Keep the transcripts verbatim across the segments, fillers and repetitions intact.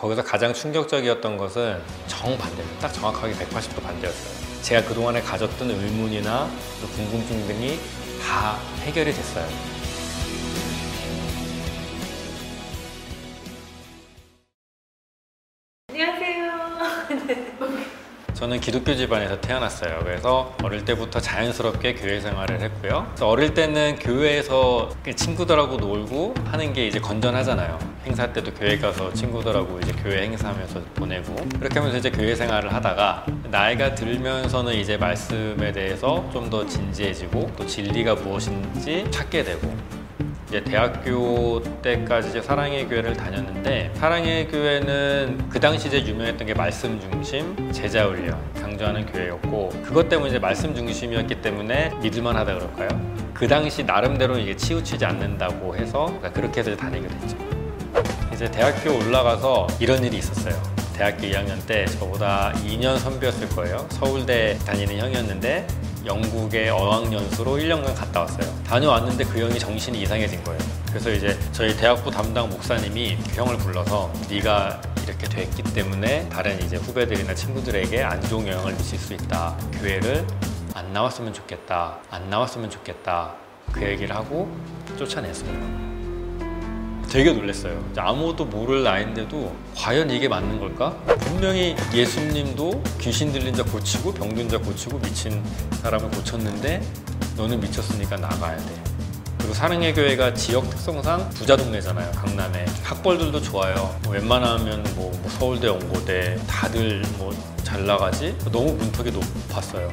거기서 가장 충격적이었던 것은 정반대입니다. 딱 정확하게 백팔십 도 반대였어요. 제가 그동안에 가졌던 의문이나 궁금증 등이 다 해결이 됐어요. 저는 기독교 집안에서 태어났어요. 그래서 어릴 때부터 자연스럽게 교회 생활을 했고요. 그래서 어릴 때는 교회에서 친구들하고 놀고 하는 게 이제 건전하잖아요. 행사 때도 교회 가서 친구들하고 이제 교회 행사하면서 보내고, 그렇게 하면서 이제 교회 생활을 하다가 나이가 들면서는 이제 말씀에 대해서 좀 더 진지해지고 또 진리가 무엇인지 찾게 되고, 이제 대학교 때까지 이제 사랑의 교회를 다녔는데, 사랑의 교회는 그 당시 이제 유명했던 게 말씀 중심, 제자 훈련 강조하는 교회였고, 그것 때문에 이제 말씀 중심이었기 때문에 믿을만하다 그럴까요? 그 당시 나름대로 이게 치우치지 않는다고 해서 그렇게 해서 다니게 됐죠. 이제 대학교 올라가서 이런 일이 있었어요. 대학교 이 학년 때 저보다 이 년 선배였을 거예요. 서울대 다니는 형이었는데 영국에 어학연수로 일 년간 갔다 왔어요. 다녀왔는데 그 형이 정신이 이상해진 거예요. 그래서 이제 저희 대학부 담당 목사님이 그 형을 불러서 네가 이렇게 됐기 때문에 다른 이제 후배들이나 친구들에게 안 좋은 영향을 미칠 수 있다. 교회를 안 나왔으면 좋겠다. 안 나왔으면 좋겠다. 그 얘기를 하고 쫓아냈습니다. 되게 놀랐어요. 아무도 모를 나인데도 과연 이게 맞는 걸까? 분명히 예수님도 귀신 들린 자 고치고 병든 자 고치고 미친 사람을 고쳤는데 너는 미쳤으니까 나가야 돼. 그리고 사랑의 교회가 지역 특성상 부자 동네잖아요. 강남에 학벌들도 좋아요. 웬만하면 뭐 서울대, 연고대 다들 뭐 잘 나가지? 너무 문턱이 높았어요.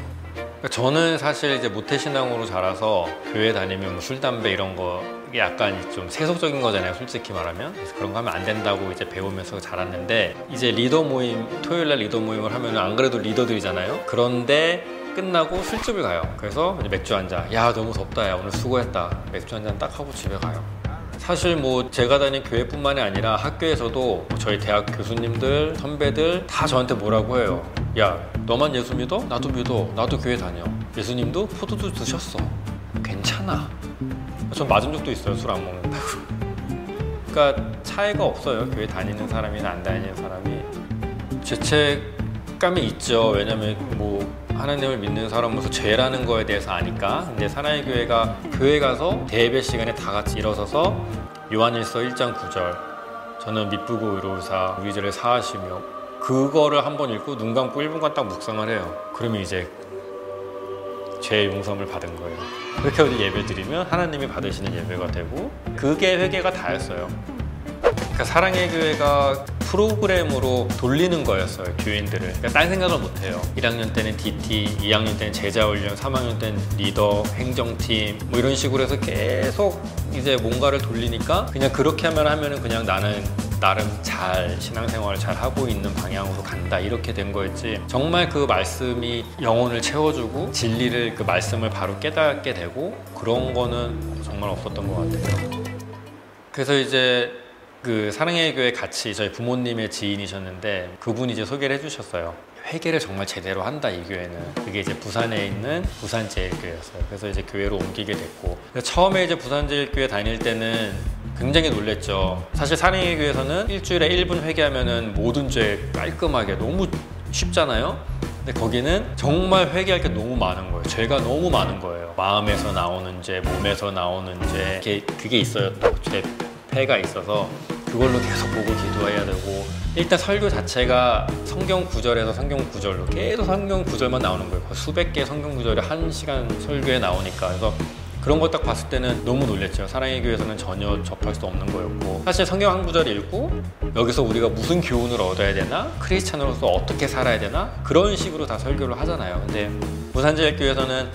저는 사실 이제 모태신앙으로 자라서 교회 다니면 술, 담배 이런 거 약간 좀 세속적인 거잖아요, 솔직히 말하면. 그래서 그런 거 하면 안 된다고 이제 배우면서 자랐는데, 이제 리더 모임, 토요일 날 리더 모임을 하면 안 그래도 리더들이잖아요. 그런데 끝나고 술집을 가요. 그래서 맥주 한 잔, 야 너무 덥다, 야 오늘 수고했다, 맥주 한 잔 딱 하고 집에 가요. 사실 뭐 제가 다닌 교회뿐만이 아니라 학교에서도 저희 대학 교수님들, 선배들 다 저한테 뭐라고 해요. 야 너만 예수 믿어? 나도 믿어. 나도 교회 다녀. 예수님도 포도주 드셨어. 괜찮아. 전 맞은 적도 있어요, 술 안 먹는다고. 그러니까 차이가 없어요, 교회 다니는 사람이나 안 다니는 사람이. 죄책감이 있죠. 왜냐면 뭐 하나님을 믿는 사람으로서 죄라는 거에 대해서 아니까. 근데 사랑의 교회가 교회 가서 대예배 시간에 다 같이 일어서서 요한일서 일 장 구 절 저는 미쁘고 의로우사 우리 죄를 사하시며, 그거를 한번 읽고 눈 감고 일 분간 딱 묵상을 해요. 그러면 이제 죄의 용서함을 받은 거예요. 그렇게 우리 예배 드리면 하나님이 받으시는 예배가 되고, 그게 회개가 다였어요. 그러니까 사랑의 교회가 프로그램으로 돌리는 거였어요, 교인들을. 그러니까 딴 생각을 못해요. 일 학년 때는 디티, 이 학년 때는 제자훈련, 삼 학년 때는 리더, 행정팀 뭐 이런 식으로 해서 계속 이제 뭔가를 돌리니까, 그냥 그렇게 하면 하면은 그냥 나는 나름 잘 신앙생활을 잘 하고 있는 방향으로 간다, 이렇게 된 거였지. 정말 그 말씀이 영혼을 채워주고 진리를, 그 말씀을 바로 깨닫게 되고, 그런 거는 정말 없었던 것 같아요. 그래서 이제 그 사랑의 교회 같이 저희 부모님의 지인이셨는데 그분이 이제 소개를 해주셨어요. 회개를 정말 제대로 한다, 이 교회는. 그게 이제 부산에 있는 부산제일교회였어요. 그래서 이제 교회로 옮기게 됐고, 처음에 이제 부산제일교회 다닐 때는 굉장히 놀랬죠. 사실 사랑의 교회에서는 일주일에 일 분 회개하면은 모든 죄 깔끔하게 너무 쉽잖아요. 근데 거기는 정말 회개할 게 너무 많은 거예요. 죄가 너무 많은 거예요. 마음에서 나오는 죄, 몸에서 나오는 죄, 그게, 그게 있어요. 또 죄 폐가 있어서 그걸로 계속 보고 기도해야 되고, 일단 설교 자체가 성경 구절에서 성경 구절로 계속 성경 구절만 나오는 거예요. 수백 개의 성경 구절이 한 시간 설교에 나오니까. 그래서 그런 거 딱 봤을 때는 너무 놀랬죠. 사랑의 교회에서는 전혀 접할 수 없는 거였고, 사실 성경 한 구절 읽고 여기서 우리가 무슨 교훈을 얻어야 되나, 크리스찬으로서 어떻게 살아야 되나, 그런 식으로 다 설교를 하잖아요. 근데 부산제일교회에서는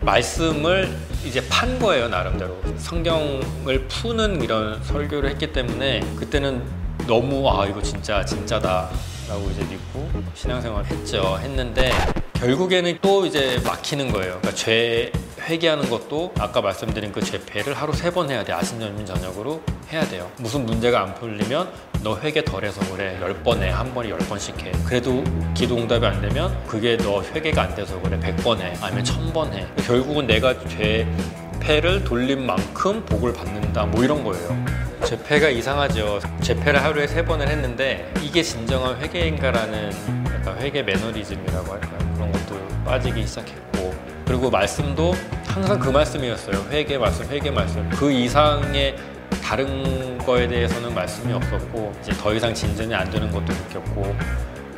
말씀을 이제 판 거예요, 나름대로. 성경을 푸는 이런 설교를 했기 때문에 그때는 너무 아 이거 진짜 진짜다 라고 이제 믿고 신앙생활 했죠. 했는데 결국에는 또 이제 막히는 거예요. 그러니까 죄 회개하는 것도 아까 말씀드린 그 죄패를 하루 세 번 해야 돼. 아침, 점심, 저녁으로 해야 돼요. 무슨 문제가 안 풀리면 너 회개 덜 해서 그래. 열 번 해. 한 번에 열 번씩 해. 그래도 기도 응답이 안 되면 그게 너 회개가 안 돼서 그래. 백 번 해. 아니면 천 번 해. 결국은 내가 죄패를 돌린 만큼 복을 받는다, 뭐 이런 거예요. 재패가 이상하죠. 재패를 하루에 세 번을 했는데 이게 진정한 회개인가라는 약간 회개 매너리즘이라고 할까요? 그런 것도 빠지기 시작했고, 그리고 말씀도 항상 그 말씀이었어요. 회개 말씀, 회개 말씀. 그 이상의 다른 거에 대해서는 말씀이 없었고, 이제 더 이상 진전이 안 되는 것도 느꼈고.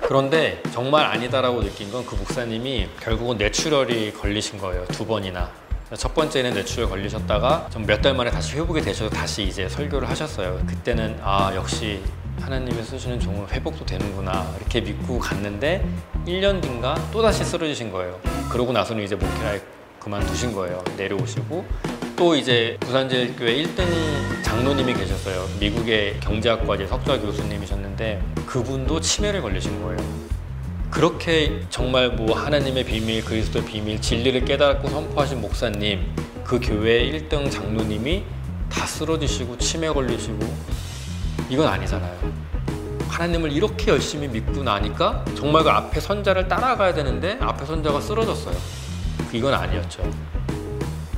그런데 정말 아니다라고 느낀 건 그 목사님이 결국은 뇌출혈이 걸리신 거예요. 두 번이나. 첫 번째는 뇌출혈 걸리셨다가 몇 달 만에 다시 회복이 되셔서 다시 이제 설교를 하셨어요. 그때는 아, 역시 하나님이 쓰시는 종은 회복도 되는구나 이렇게 믿고 갔는데 일 년 뒤인가 또다시 쓰러지신 거예요. 그러고 나서는 이제 목회를 그만두신 거예요. 내려오시고 또 이제 부산제일교회 일 등 장로님이 계셨어요. 미국의 경제학과 석좌 교수님이셨는데 그분도 치매를 걸리신 거예요. 그렇게 정말 뭐 하나님의 비밀, 그리스도의 비밀, 진리를 깨닫고 선포하신 목사님, 그 교회의 일 등 장로님이 다 쓰러지시고 치매 걸리시고, 이건 아니잖아요. 하나님을 이렇게 열심히 믿고 나니까 정말 그 앞에 선자를 따라가야 되는데 앞에 선자가 쓰러졌어요. 이건 아니었죠.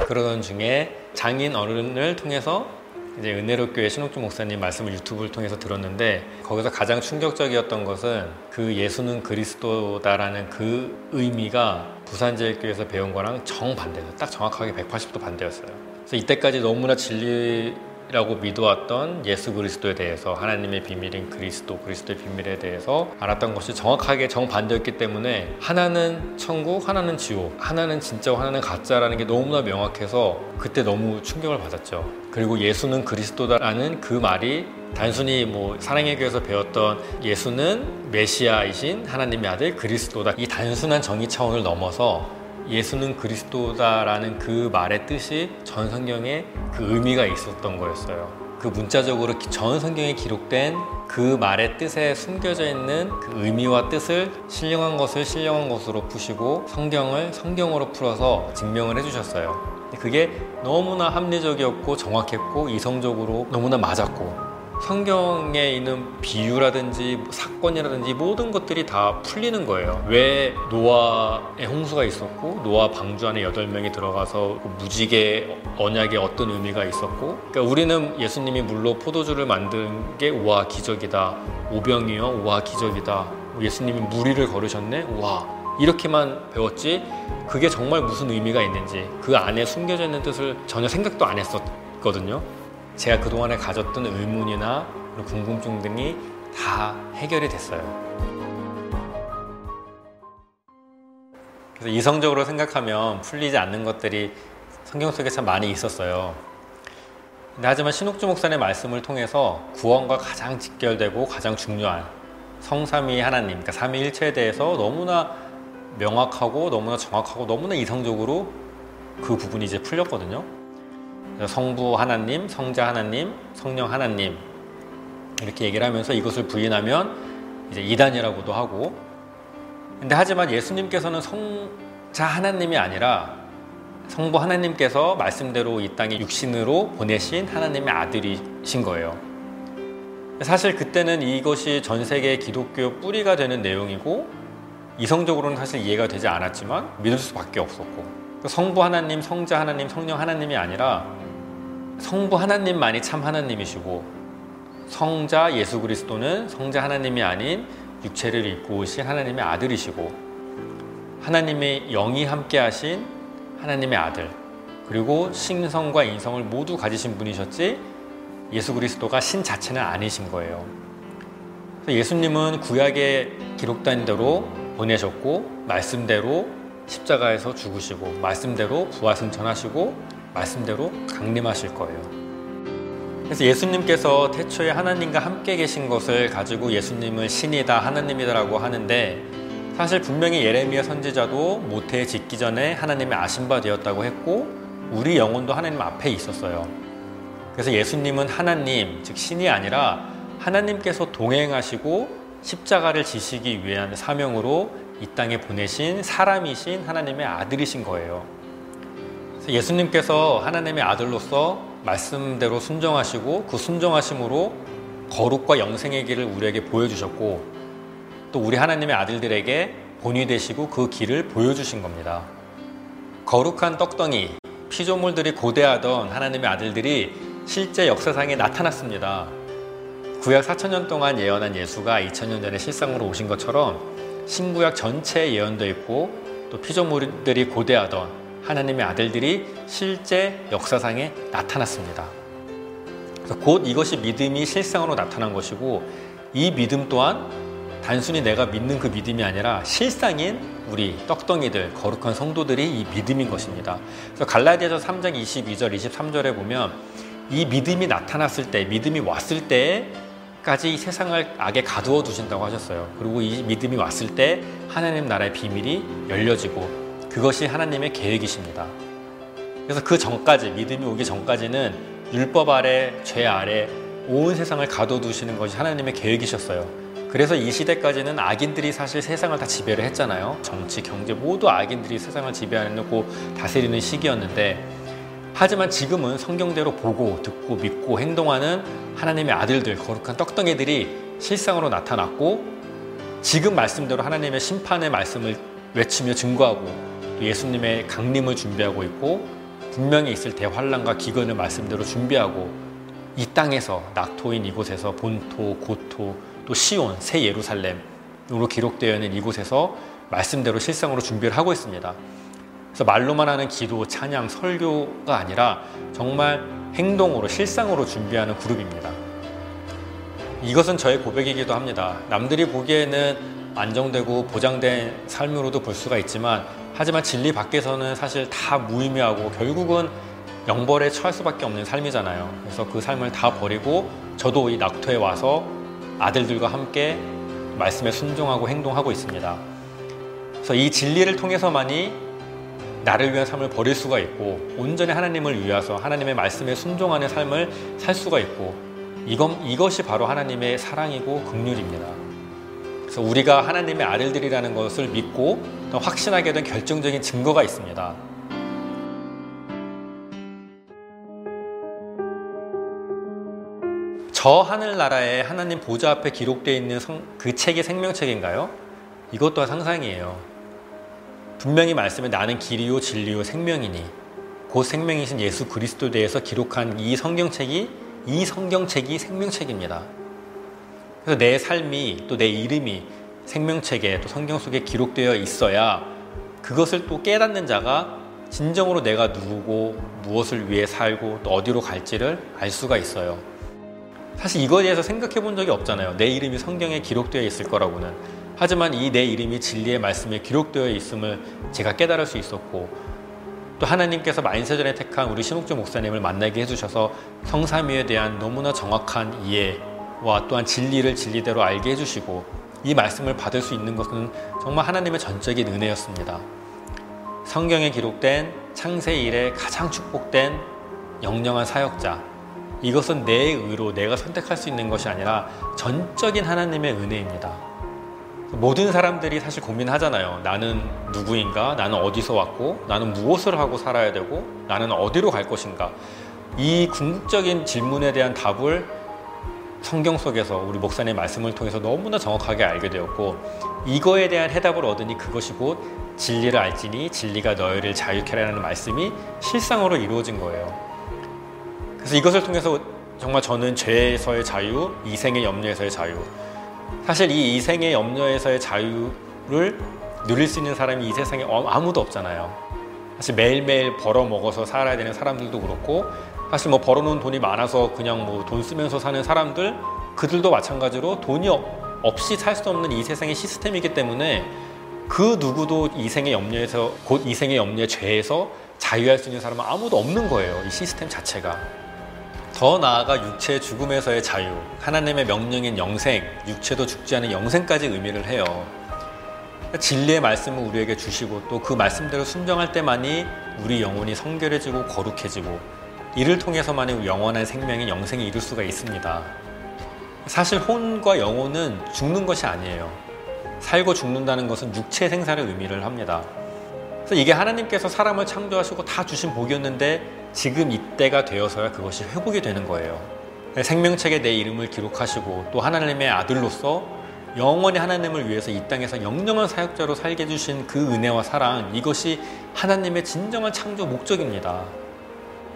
그러던 중에 장인 어른을 통해서 이제 은혜로교회 신옥주 목사님 말씀을 유튜브를 통해서 들었는데, 거기서 가장 충격적이었던 것은 그 예수는 그리스도다라는 그 의미가 부산제일교회에서 배운 거랑 정반대였어요. 딱 정확하게 백팔십 도 반대였어요. 그래서 이때까지 너무나 진리라고 믿어왔던 예수 그리스도에 대해서, 하나님의 비밀인 그리스도, 그리스도의 비밀에 대해서 알았던 것이 정확하게 정반대였기 때문에 하나는 천국, 하나는 지옥, 하나는 진짜고 하나는 가짜라는 게 너무나 명확해서 그때 너무 충격을 받았죠. 그리고 예수는 그리스도다라는 그 말이 단순히 뭐 사랑의 교회에서 배웠던 예수는 메시아이신 하나님의 아들 그리스도다, 이 단순한 정의 차원을 넘어서 예수는 그리스도다라는 그 말의 뜻이 전 성경에 그 의미가 있었던 거였어요. 그 문자적으로 전 성경에 기록된 그 말의 뜻에 숨겨져 있는 그 의미와 뜻을 신령한 것을 신령한 것으로 푸시고 성경을 성경으로 풀어서 증명을 해주셨어요. 그게 너무나 합리적이었고 정확했고 이성적으로 너무나 맞았고, 성경에 있는 비유라든지 사건이라든지 모든 것들이 다 풀리는 거예요. 왜 노아의 홍수가 있었고, 노아 방주 안에 여덟 명이 들어가서 무지개 언약에 어떤 의미가 있었고, 그러니까 우리는 예수님이 물로 포도주를 만든 게 우와 기적이다, 오병이어 우와 기적이다, 예수님이 물 위를 걸으셨네 우와, 이렇게만 배웠지 그게 정말 무슨 의미가 있는지, 그 안에 숨겨져 있는 뜻을 전혀 생각도 안 했었거든요. 제가 그동안에 가졌던 의문이나 궁금증 등이 다 해결이 됐어요. 그래서 이성적으로 생각하면 풀리지 않는 것들이 성경 속에 참 많이 있었어요. 근데 하지만 신옥주 목사님의 말씀을 통해서 구원과 가장 직결되고 가장 중요한 성삼위 하나님, 그러니까 삼위일체에 대해서 너무나 명확하고 너무나 정확하고 너무나 이성적으로 그 부분이 이제 풀렸거든요. 성부 하나님, 성자 하나님, 성령 하나님 이렇게 얘기를 하면서 이것을 부인하면 이제 이단이라고도 하고, 근데 하지만 예수님께서는 성자 하나님이 아니라 성부 하나님께서 말씀대로 이 땅에 육신으로 보내신 하나님의 아들이신 거예요. 사실 그때는 이것이 전 세계 기독교 뿌리가 되는 내용이고 이성적으로는 사실 이해가 되지 않았지만 믿을 수밖에 없었고, 성부 하나님, 성자 하나님, 성령 하나님이 아니라 성부 하나님만이 참 하나님이시고 성자 예수 그리스도는 성자 하나님이 아닌 육체를 입고 오신 하나님의 아들이시고 하나님의 영이 함께 하신 하나님의 아들, 그리고 신성과 인성을 모두 가지신 분이셨지 예수 그리스도가 신 자체는 아니신 거예요. 그래서 예수님은 구약에 기록된 대로 보내셨고 말씀대로 십자가에서 죽으시고 말씀대로 부활승천하시고 말씀대로 강림하실 거예요. 그래서 예수님께서 태초에 하나님과 함께 계신 것을 가지고 예수님을 신이다, 하나님이다 라고 하는데, 사실 분명히 예레미야 선지자도 모태에 짓기 전에 하나님의 아신 바 되었다고 했고 우리 영혼도 하나님 앞에 있었어요. 그래서 예수님은 하나님, 즉 신이 아니라 하나님께서 동행하시고 십자가를 지시기 위한 사명으로 이 땅에 보내신 사람이신 하나님의 아들이신 거예요. 예수님께서 하나님의 아들로서 말씀대로 순종하시고 그 순종하심으로 거룩과 영생의 길을 우리에게 보여주셨고 또 우리 하나님의 아들들에게 본이 되시고 그 길을 보여주신 겁니다. 거룩한 떡덩이 피조물들이 고대하던 하나님의 아들들이 실제 역사상에 나타났습니다. 구약 사천 년 동안 예언한 예수가 이천 년 전에 실상으로 오신 것처럼 신구약 전체에 예언되어 있고 또 피조물들이 고대하던 하나님의 아들들이 실제 역사상에 나타났습니다. 그래서 곧 이것이 믿음이 실상으로 나타난 것이고, 이 믿음 또한 단순히 내가 믿는 그 믿음이 아니라 실상인 우리 떡덩이들, 거룩한 성도들이 이 믿음인 것입니다. 그래서 갈라디아서 삼 장 이십이 절 이십삼 절에 보면 이 믿음이 나타났을 때, 믿음이 왔을 때까지 세상을 악에 가두어 두신다고 하셨어요. 그리고 이 믿음이 왔을 때 하나님 나라의 비밀이 열려지고, 그것이 하나님의 계획이십니다. 그래서 그 전까지, 믿음이 오기 전까지는 율법 아래, 죄 아래 온 세상을 가둬두시는 것이 하나님의 계획이셨어요. 그래서 이 시대까지는 악인들이 사실 세상을 다 지배를 했잖아요. 정치, 경제 모두 악인들이 세상을 지배하고 다스리는 시기였는데, 하지만 지금은 성경대로 보고 듣고 믿고 행동하는 하나님의 아들들, 거룩한 떡덩이들이 실상으로 나타났고, 지금 말씀대로 하나님의 심판의 말씀을 외치며 증거하고 예수님의 강림을 준비하고 있고, 분명히 있을 대환란과 기근을 말씀대로 준비하고, 이 땅에서 낙토인 이곳에서 본토, 고토, 또 시온, 새 예루살렘으로 기록되어 있는 이곳에서 말씀대로 실상으로 준비를 하고 있습니다. 그래서 말로만 하는 기도, 찬양, 설교가 아니라 정말 행동으로, 실상으로 준비하는 그룹입니다. 이것은 저의 고백이기도 합니다. 남들이 보기에는 안정되고 보장된 삶으로도 볼 수가 있지만, 하지만 진리 밖에서는 사실 다 무의미하고 결국은 영벌에 처할 수밖에 없는 삶이잖아요. 그래서 그 삶을 다 버리고 저도 이 낙토에 와서 아들들과 함께 말씀에 순종하고 행동하고 있습니다. 그래서 이 진리를 통해서만이 나를 위한 삶을 버릴 수가 있고, 온전히 하나님을 위해서 하나님의 말씀에 순종하는 삶을 살 수가 있고, 이건, 이것이 바로 하나님의 사랑이고 긍휼입니다. 그래서 우리가 하나님의 아들들이라는 것을 믿고 확신하게 된 결정적인 증거가 있습니다. 저 하늘나라에 하나님 보좌 앞에 기록되어 있는 성, 그 책이 생명책인가요? 이것 또한 상상이에요. 분명히 말씀에 나는 길이요 진리요 생명이니 곧 생명이신 예수 그리스도에 대해서 기록한 이 성경책이 이 성경책이 생명책입니다. 그래서 내 삶이, 또 내 이름이 생명책에, 또 성경 속에 기록되어 있어야 그것을 또 깨닫는 자가 진정으로 내가 누구고 무엇을 위해 살고 또 어디로 갈지를 알 수가 있어요. 사실 이거에 대해서 생각해 본 적이 없잖아요. 내 이름이 성경에 기록되어 있을 거라고는. 하지만 이 내 이름이 진리의 말씀에 기록되어 있음을 제가 깨달을 수 있었고, 또 하나님께서 만세전에 택한 우리 신옥주 목사님을 만나게 해주셔서 성삼위에 대한 너무나 정확한 이해 와 또한 진리를 진리대로 알게 해주시고, 이 말씀을 받을 수 있는 것은 정말 하나님의 전적인 은혜였습니다. 성경에 기록된 창세 이래 가장 축복된 영영한 사역자, 이것은 내 의로 내가 선택할 수 있는 것이 아니라 전적인 하나님의 은혜입니다. 모든 사람들이 사실 고민하잖아요. 나는 누구인가? 나는 어디서 왔고? 나는 무엇을 하고 살아야 되고? 나는 어디로 갈 것인가? 이 궁극적인 질문에 대한 답을 성경 속에서 우리 목사님의 말씀을 통해서 너무나 정확하게 알게 되었고, 이거에 대한 해답을 얻으니 그것이 곧 진리를 알지니 진리가 너희를 자유케 하라는 말씀이 실상으로 이루어진 거예요. 그래서 이것을 통해서 정말 저는 죄에서의 자유, 이생의 염려에서의 자유, 사실 이 이생의 염려에서의 자유를 누릴 수 있는 사람이 이 세상에 아무도 없잖아요. 사실 매일매일 벌어먹어서 살아야 되는 사람들도 그렇고, 사실 뭐 벌어놓은 돈이 많아서 그냥 뭐 돈 쓰면서 사는 사람들, 그들도 마찬가지로 돈이 없이 살 수 없는 이 세상의 시스템이기 때문에 그 누구도 이생의 염려에서, 곧 이생의 염려의 죄에서 자유할 수 있는 사람은 아무도 없는 거예요. 이 시스템 자체가. 더 나아가 육체의 죽음에서의 자유, 하나님의 명령인 영생, 육체도 죽지 않은 영생까지 의미를 해요. 진리의 말씀을 우리에게 주시고 또 그 말씀대로 순종할 때만이 우리 영혼이 성결해지고 거룩해지고, 이를 통해서만이 영원한 생명인 영생이 이룰 수가 있습니다. 사실 혼과 영혼은 죽는 것이 아니에요. 살고 죽는다는 것은 육체 생사를 의미를 합니다. 그래서 이게 하나님께서 사람을 창조하시고 다 주신 복이었는데 지금 이때가 되어서야 그것이 회복이 되는 거예요. 생명책에 내 이름을 기록하시고 또 하나님의 아들로서 영원히 하나님을 위해서 이 땅에서 영영한 사역자로 살게 해주신 그 은혜와 사랑, 이것이 하나님의 진정한 창조 목적입니다.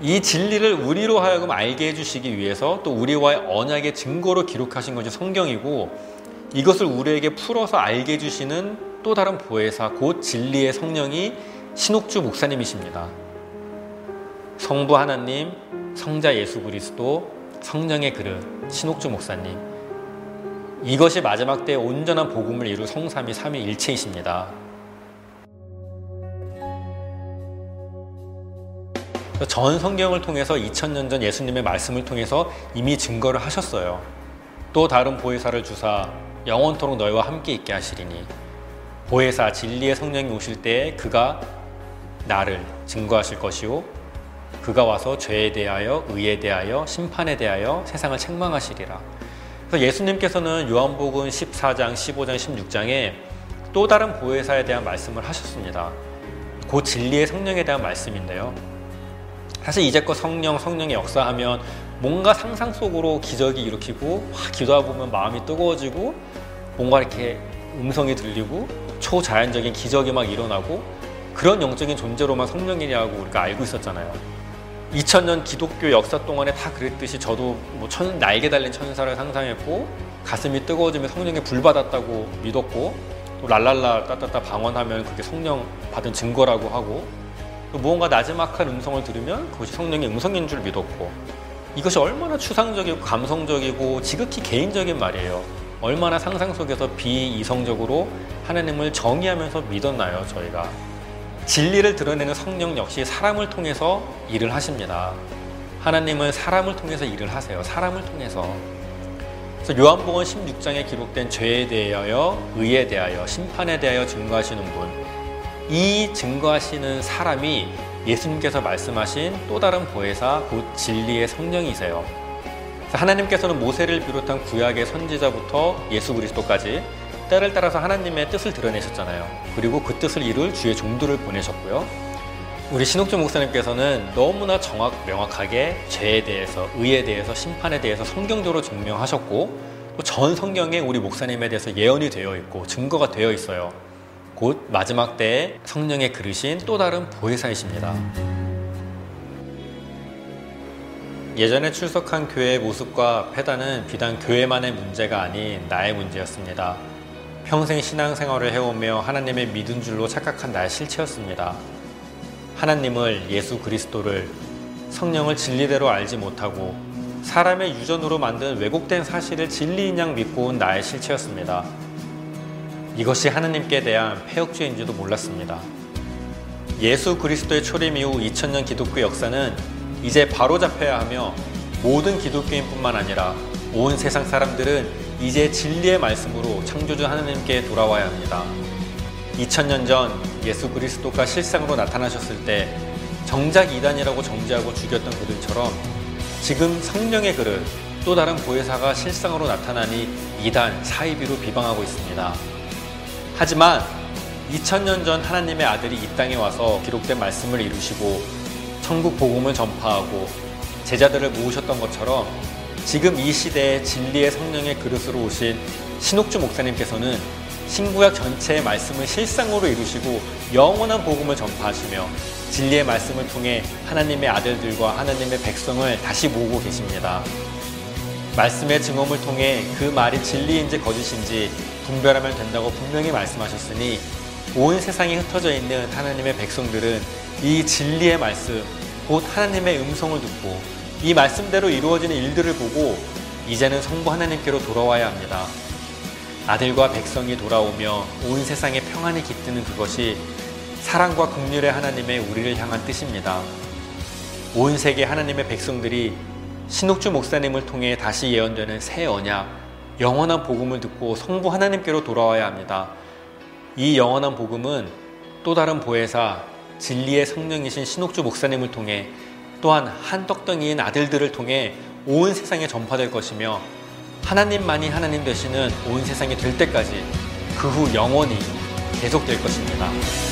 이 진리를 우리로 하여금 알게 해주시기 위해서 또 우리와의 언약의 증거로 기록하신 것이 성경이고, 이것을 우리에게 풀어서 알게 해주시는 또 다른 보혜사, 곧 진리의 성령이 신옥주 목사님이십니다. 성부 하나님, 성자 예수 그리스도, 성령의 그릇, 신옥주 목사님, 이것이 마지막 때의 온전한 복음을 이룰 성삼위 삼위일체이십니다. 전 성경을 통해서 이천 년 전 예수님의 말씀을 통해서 이미 증거를 하셨어요. 또 다른 보혜사를 주사 영원토록 너희와 함께 있게 하시리니, 보혜사 진리의 성령이 오실 때에 그가 나를 증거하실 것이요, 그가 와서 죄에 대하여, 의에 대하여, 심판에 대하여 세상을 책망하시리라. 그래서 예수님께서는 요한복음 십사 장, 십오 장, 십육 장에 또 다른 보혜사에 대한 말씀을 하셨습니다. 곧 진리의 성령에 대한 말씀인데요, 사실 이제껏 성령, 성령의 역사하면 뭔가 상상 속으로 기적이 일으키고, 와, 기도하다 보면 마음이 뜨거워지고 뭔가 이렇게 음성이 들리고 초자연적인 기적이 막 일어나고, 그런 영적인 존재로만 성령이라고 우리가 알고 있었잖아요. 이천 년 기독교 역사 동안에 다 그랬듯이 저도 뭐 천, 날개 달린 천사를 상상했고, 가슴이 뜨거워지면 성령에 불 받았다고 믿었고, 또 랄랄라 따따따 방언하면 그게 성령 받은 증거라고 하고, 또 무언가 나지막한 음성을 들으면 그것이 성령의 음성인 줄 믿었고, 이것이 얼마나 추상적이고 감성적이고 지극히 개인적인 말이에요. 얼마나 상상 속에서 비이성적으로 하나님을 정의하면서 믿었나요, 저희가? 진리를 드러내는 성령 역시 사람을 통해서 일을 하십니다. 하나님은 사람을 통해서 일을 하세요. 사람을 통해서. 그래서 요한복음 십육 장에 기록된 죄에 대하여, 의에 대하여, 심판에 대하여 증거하시는 분, 이 증거하시는 사람이 예수님께서 말씀하신 또 다른 보혜사, 곧 진리의 성령이세요. 하나님께서는 모세를 비롯한 구약의 선지자부터 예수 그리스도까지 때를 따라서 하나님의 뜻을 드러내셨잖아요. 그리고 그 뜻을 이룰 주의 종들을 보내셨고요. 우리 신옥주 목사님께서는 너무나 정확, 명확하게 죄에 대해서, 의에 대해서, 심판에 대해서 성경적으로 증명하셨고, 또 전 성경에 우리 목사님에 대해서 예언이 되어 있고 증거가 되어 있어요. 곧 마지막 때에 성령의 그릇인 또 다른 보혜사이십니다. 예전에 출석한 교회의 모습과 패단은 비단 교회만의 문제가 아닌 나의 문제였습니다. 평생 신앙생활을 해오며 하나님의 믿은 줄로 착각한 나의 실체였습니다. 하나님을, 예수 그리스도를, 성령을 진리대로 알지 못하고 사람의 유전으로 만든 왜곡된 사실을 진리인 양 믿고 온 나의 실체였습니다. 이것이 하나님께 대한 폐역죄인지도 몰랐습니다. 예수 그리스도의 초림 이후 이천 년 기독교 역사는 이제 바로잡혀야 하며, 모든 기독교인뿐만 아니라 온 세상 사람들은 이제 진리의 말씀으로 창조주 하나님께 돌아와야 합니다. 이천 년 전 예수 그리스도가 실상으로 나타나셨을 때 정작 이단이라고 정죄하고 죽였던 그들처럼, 지금 성령의 그릇, 또 다른 보혜사가 실상으로 나타나니 이단, 사이비로 비방하고 있습니다. 하지만 이천 년 전 하나님의 아들이 이 땅에 와서 기록된 말씀을 이루시고 천국 복음을 전파하고 제자들을 모으셨던 것처럼, 지금 이 시대에 진리의 성령의 그릇으로 오신 신옥주 목사님께서는 신구약 전체의 말씀을 실상으로 이루시고 영원한 복음을 전파하시며, 진리의 말씀을 통해 하나님의 아들들과 하나님의 백성을 다시 모으고 계십니다. 말씀의 증언을 통해 그 말이 진리인지 거짓인지 분별하면 된다고 분명히 말씀하셨으니, 온 세상에 흩어져 있는 하나님의 백성들은 이 진리의 말씀, 곧 하나님의 음성을 듣고 이 말씀대로 이루어지는 일들을 보고 이제는 성부 하나님께로 돌아와야 합니다. 아들과 백성이 돌아오며 온 세상에 평안이 깃드는 그것이 사랑과 긍휼의 하나님의 우리를 향한 뜻입니다. 온 세계 하나님의 백성들이 신옥주 목사님을 통해 다시 예언되는 새 언약, 영원한 복음을 듣고 성부 하나님께로 돌아와야 합니다. 이 영원한 복음은 또 다른 보혜사, 진리의 성령이신 신옥주 목사님을 통해, 또한 한떡덩이인 아들들을 통해 온 세상에 전파될 것이며, 하나님만이 하나님 되시는 온 세상이 될 때까지, 그 후 영원히 계속될 것입니다.